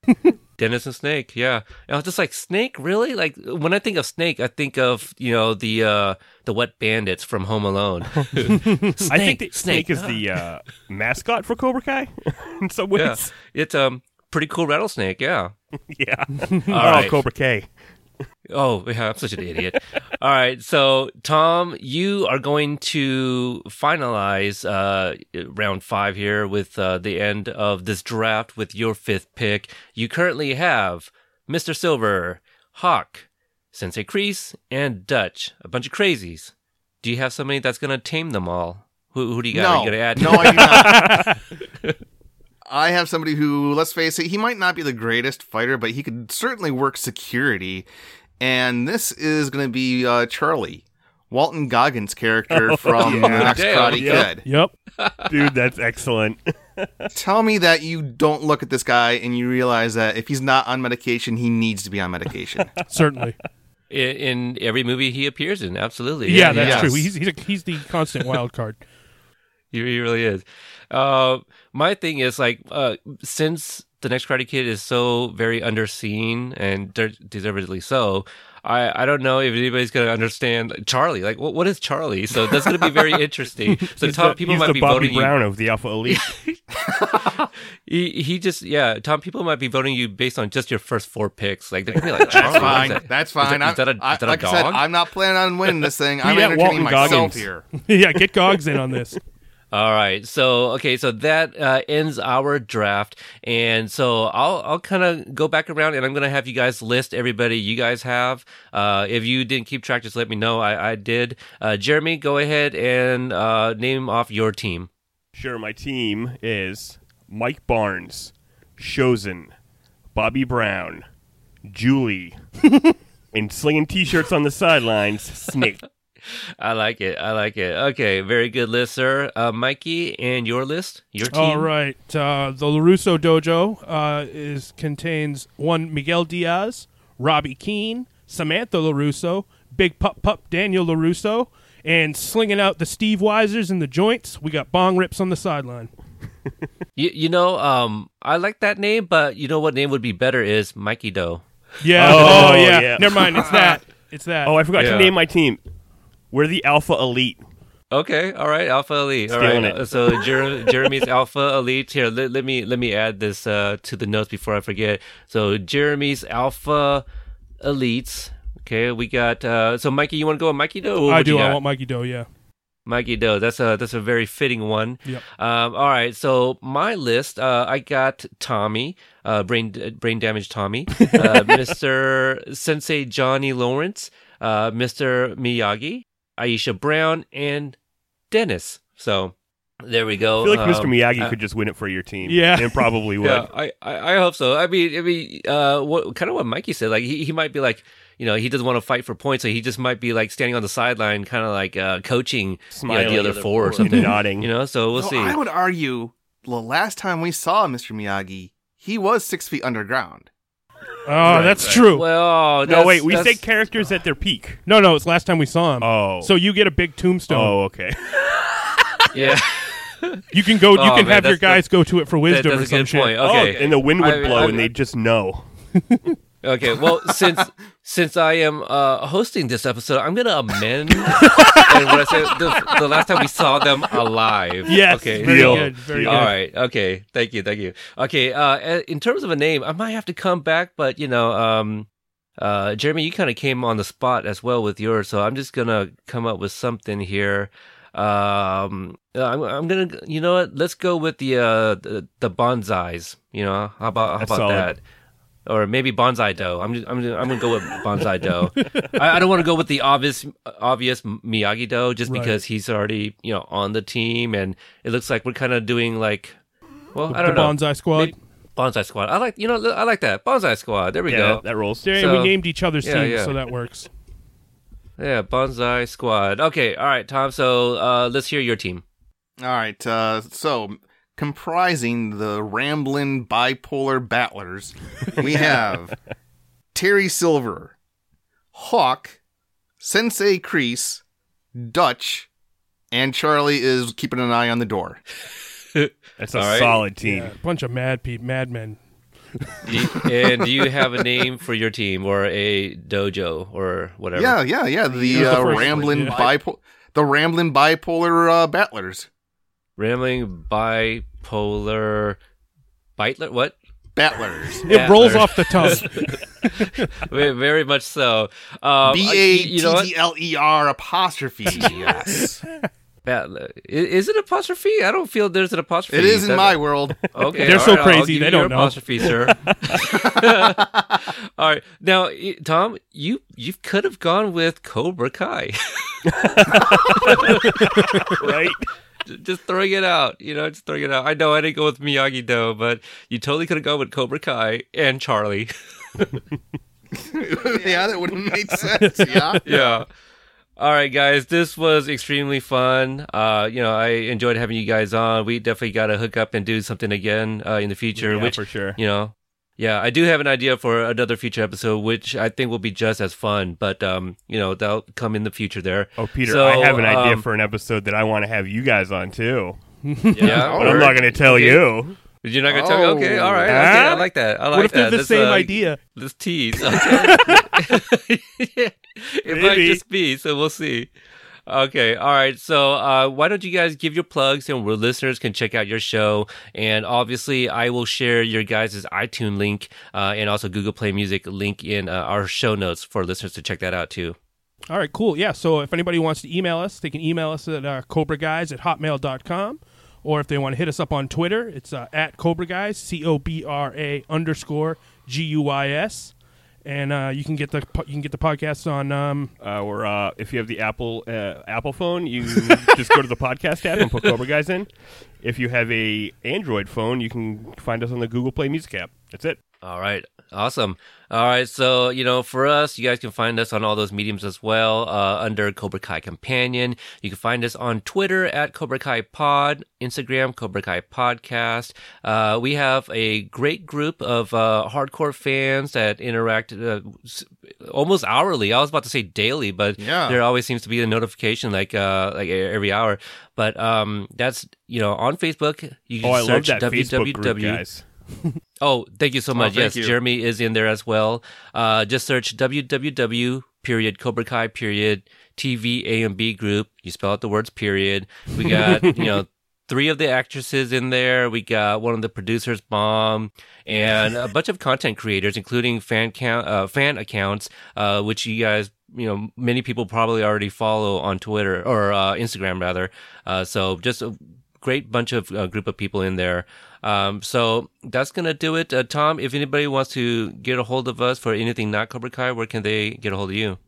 Dennis and Snake, yeah. And I was just like, Snake, really? Like, when I think of Snake, I think of, you know, the uh, the wet bandits from Home Alone. Snake, I think the, Snake, Snake is the uh, mascot for Cobra Kai in some ways. Yeah. It's a um, pretty cool rattlesnake, yeah. yeah. All right. Cobra Kai. Oh, yeah, I'm such an idiot. All right, so Tom, you are going to finalize uh, round five here with uh, the end of this draft with your fifth pick. You currently have Mister Silver, Hawk, Sensei Kreese, and Dutch, a bunch of crazies. Do you have somebody that's going to tame them all? Who, who do you got? No, are you gonna add? No, I do not. I have somebody who, let's face it, he might not be the greatest fighter, but he could certainly work security. And this is going to be uh, Charlie, Walton Goggins' character from The Next Karate Kid. Yep. yep. Dude, that's excellent. Tell me that you don't look at this guy and you realize that if he's not on medication, he needs to be on medication. Certainly. In, in every movie he appears in, absolutely. Yeah, yeah. that's yes. true. He's, he's, a, he's the constant wild card. He really is. Uh, my thing is, like, uh, since The Next Karate Kid is so very underseen, and de- deservedly so, I, I don't know if anybody's going to understand Charlie. Like, what, what is Charlie? So that's going to be very interesting. So Tom, the, people might be Bobby voting Brown you... of the Alpha Elite. he, he just, yeah, Tom, people might be voting you based on just your first four picks. Like, they're going to be like, Charlie, that's fine. That? That's fine. Is that, is that a, I, is that a like dog? I said, I'm not planning on winning this thing. I'm yeah, entertaining myself Goggins. Here. yeah, get Gogs in on this. All right, so okay, so that uh, ends our draft, and so I'll I'll kind of go back around, and I'm gonna have you guys list everybody you guys have. Uh, if you didn't keep track, just let me know. I, I did. Uh, Jeremy, go ahead and uh, name off your team. Sure, my team is Mike Barnes, Chosen, Bobby Brown, Julie, and slinging T-shirts on the sidelines, Snake. I like it. I like it. Okay, very good list, sir. Uh, Mikey, and your list, your team. All right. Uh, the LaRusso Dojo uh, is contains one Miguel Diaz, Robbie Keane, Samantha LaRusso, Big Pup Pup Daniel LaRusso, and slinging out the Steve Weisers in the joints. We got Bong Rips on the sideline. you, you know, um, I like that name, but you know what name would be better is Mikey Doe. Yeah. Oh, oh yeah. yeah. Never mind. It's that. It's that. Oh, I forgot yeah. to name my team. We're the Alpha Elite. Okay, all right, Alpha Elite. All Stealing right, it. So Jer- Jeremy's Alpha Elite. Here, let, let me let me add this uh, to the notes before I forget. So Jeremy's Alpha Elites. Okay, we got. Uh, so Mikey, you want to go with Mikey Doe? I do. I want Mikey Doe. Yeah, Mikey Doe. That's a that's a very fitting one. Yep. Um, all right. So my list. Uh, I got Tommy, uh, brain brain damaged Tommy, uh, Mister Sensei Johnny Lawrence, uh, Mister Miyagi, Aisha Brown, and Dennis. So There we go. I feel like um, Mister Miyagi uh, could just win it for your team. Yeah. And probably would. Yeah, I, I, I hope so. I mean, I mean uh, what, kind of what Mikey said. Like, he, he might be like, you know, he doesn't want to fight for points, so he just might be like standing on the sideline, kind of like uh, coaching Smiling, you know, the other four or something. Nodding. You know, so we'll so see. I would argue the last time we saw Mister Miyagi, he was six feet underground. Oh, right, that's right. True. Well, oh, that's, no, wait. We say characters uh, at their peak. No, no, it's last time we saw him. Oh. So you get a big tombstone. Oh, okay. Yeah. You can go. You oh, can man, have your guys that, go to it for wisdom that, or some shit. Okay. Oh, okay. And the wind would I, blow, I, I, and they'd just know. Okay. Well, since since I am uh, hosting this episode, I'm gonna amend. And when I say the, the last time we saw them alive. Yes. Okay. Very Deal. good. Very Deal. good. All right. Okay. Thank you. Thank you. Okay. Uh, in terms of a name, I might have to come back, but you know, um, uh, Jeremy, you kind of came on the spot as well with yours, so I'm just gonna come up with something here. Um, I'm, I'm gonna, you know what? Let's go with the uh the, the bonsais. You know, how about how about solid. that? Or maybe bonsai dough. I'm just, I'm just, I'm gonna go with bonsai dough. I, I don't want to go with the obvious obvious Miyagi dough just right. because he's already you know on the team, and it looks like we're kind of doing like, well, the, I don't the know, bonsai squad. Maybe, Bonsai Squad. I like you know I like that Bonsai Squad. There we yeah, go. That, that rolls. Yeah, so, we named each other's yeah, teams, yeah. so that works. Yeah, Bonsai Squad. Okay, all right, Tom, so uh, let's hear your team. All right, uh, so comprising the Ramblin' Bipolar Battlers, we have Terry Silver, Hawk, Sensei Crease, Dutch, and Charlie is keeping an eye on the door. That's a right. solid team. Yeah, bunch of mad pe- madmen. do you, and do you have a name for your team or a dojo or whatever? Yeah, yeah, yeah. The uh, Ramblin' yeah. Bipolar, the Ramblin' Bipolar uh, Battlers. Rambling Bipolar, Bitler, what? Battlers. It Battler. rolls off the tongue. Very much so. Um, B A T T L E R apostrophe. Yes. Battler. Is it apostrophe? I don't feel there's an apostrophe. It is in my it? world. Okay, they're so right, crazy they don't know apostrophe, sir. All right, now Tom, you you could have gone with Cobra Kai, right? Just throwing it out, you know, just throwing it out. I know I didn't go with Miyagi Do, but you totally could have gone with Cobra Kai and Charlie. Yeah, that would have made sense. Yeah, yeah. All right, guys, this was extremely fun. Uh, you know, I enjoyed having you guys on. We definitely got to hook up and do something again uh, in the future. Yeah, which, for sure. You know, yeah, I do have an idea for another future episode, which I think will be just as fun. But, um, you know, that'll come in the future there. Oh, Peter, so, I have an idea um, for an episode that I want to have you guys on, too. Yeah, but I'm not going to tell okay. you. You're not going to oh. tell me? Okay, all right. Ah. Okay, I like that. I like that. What if that. they're the let's, same uh, idea? Let's tease. Okay. Yeah. It Maybe. might just be, so we'll see. Okay, all right. So uh, why don't you guys give your plugs and where listeners can check out your show. And obviously, I will share your guys' iTunes link uh, and also Google Play Music link in uh, our show notes for listeners to check that out, too. All right, cool. Yeah, so if anybody wants to email us, they can email us at uh, cobra guys at hotmail dot com. Or if they want to hit us up on Twitter, it's uh, at Cobra Guys, C O B R A underscore G U I S. And uh, you can get the you can get the podcast on um uh, or uh, if you have the Apple uh, Apple phone, you just go to the podcast app and put Cobra Guys in. If you have a Android phone, you can find us on the Google Play Music app. That's it. All right, awesome. All right, so you know, for us, you guys can find us on all those mediums as well uh, under Cobra Kai Companion. You can find us on Twitter at Cobra Kai Pod, Instagram Cobra Kai Podcast. Uh, we have a great group of uh, hardcore fans that interact uh, almost hourly. I was about to say daily, but yeah. there always seems to be a notification like uh, like every hour. But um, that's you know on Facebook. You can oh, search I love that W W W. Facebook group, guys. Oh, thank you so much. Oh, yes, you. Jeremy is in there as well. Uh, just search www period Cobra Kai period T V A M B group. You spell out the words period. We got you know three of the actresses in there. We got one of the producers, mom, and a bunch of content creators, including fan count, uh, fan accounts, uh, which you guys. You know, many people probably already follow on Twitter or uh, Instagram rather. Uh, so just a great bunch of uh, group of people in there. Um, so that's going to do it. Uh, Tom, if anybody wants to get a hold of us for anything not Cobra Kai, where can they get a hold of you?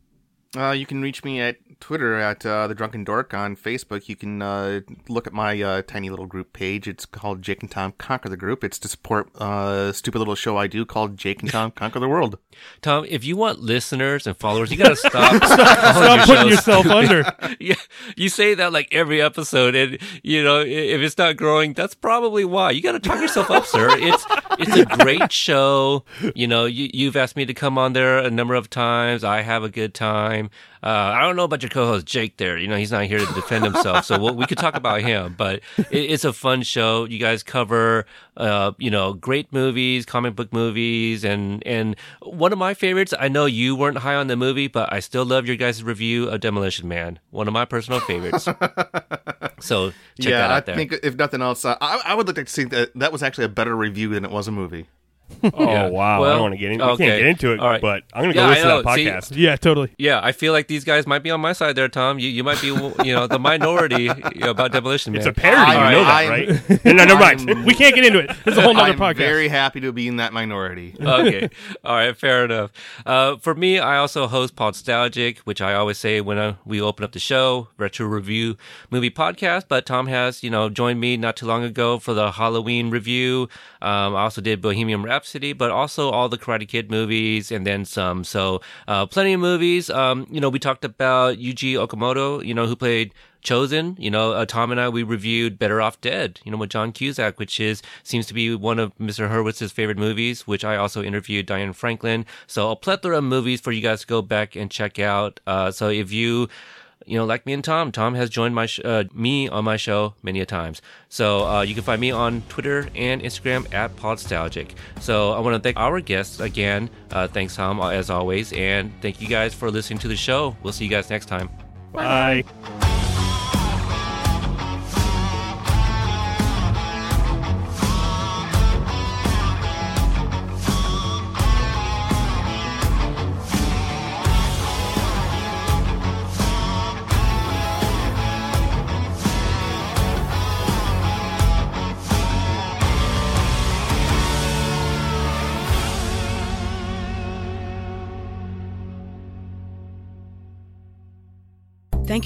Uh, you can reach me at Twitter at uh, The Drunken Dork. On Facebook, you can uh, look at my uh, tiny little group page. It's called Jake and Tom Conquer the Group. It's to support uh, a stupid little show I do called Jake and Tom Conquer the World. Tom, if you want listeners and followers, you got to stop. stop stop putting yourself under. Yeah, you say that like every episode, and you know if it's not growing, that's probably why. You got to talk yourself up, sir. It's it's a great show. You know, you, you've asked me to come on there a number of times. I have a good time. Uh, I don't know about your co-host Jake there. You know, he's not here to defend himself, so we'll, we could talk about him. But it, it's a fun show. You guys cover, uh, you know, great movies, comic book movies, and and one of my favorites. I know you weren't high on the movie, but I still love your guys' review of Demolition Man. One of my personal favorites. So check yeah, that out I there. I think if nothing else, uh, I, I would like to see that that was actually a better review than it was a movie. Oh yeah. Wow! Well, I don't want to get into. Okay. I can't get into it, right. But I'm gonna go yeah, listen to that podcast. See, yeah, totally. Yeah, I feel like these guys might be on my side there, Tom. You you might be, you know, the minority about Demolition Man. It's a parody, I, you know right, that, right? No, no, right. We can't get into it. It's a whole other podcast. I'm very happy to be in that minority. Okay, all right, fair enough. Uh, for me, I also host Podstalgic, which I always say when I, we open up the show, retro review movie podcast. But Tom has, you know, joined me not too long ago for the Halloween review. Um, I also did Bohemian Rhapsody. But also all the Karate Kid movies and then some. So uh, plenty of movies. Um, you know, we talked about Yuji Okamoto, you know, who played Chosen. You know, uh, Tom and I, we reviewed Better Off Dead, you know, with John Cusack, which is seems to be one of Mister Hurwitz's favorite movies, which I also interviewed Diane Franklin. So a plethora of movies for you guys to go back and check out. Uh, so if you... You know, like me and Tom, Tom has joined my sh- uh, me on my show many a times. So uh, you can find me on Twitter and Instagram at Podstalgic. So I want to thank our guests again. Uh, thanks, Tom, as always. And thank you guys for listening to the show. We'll see you guys next time. Bye. Bye. Thank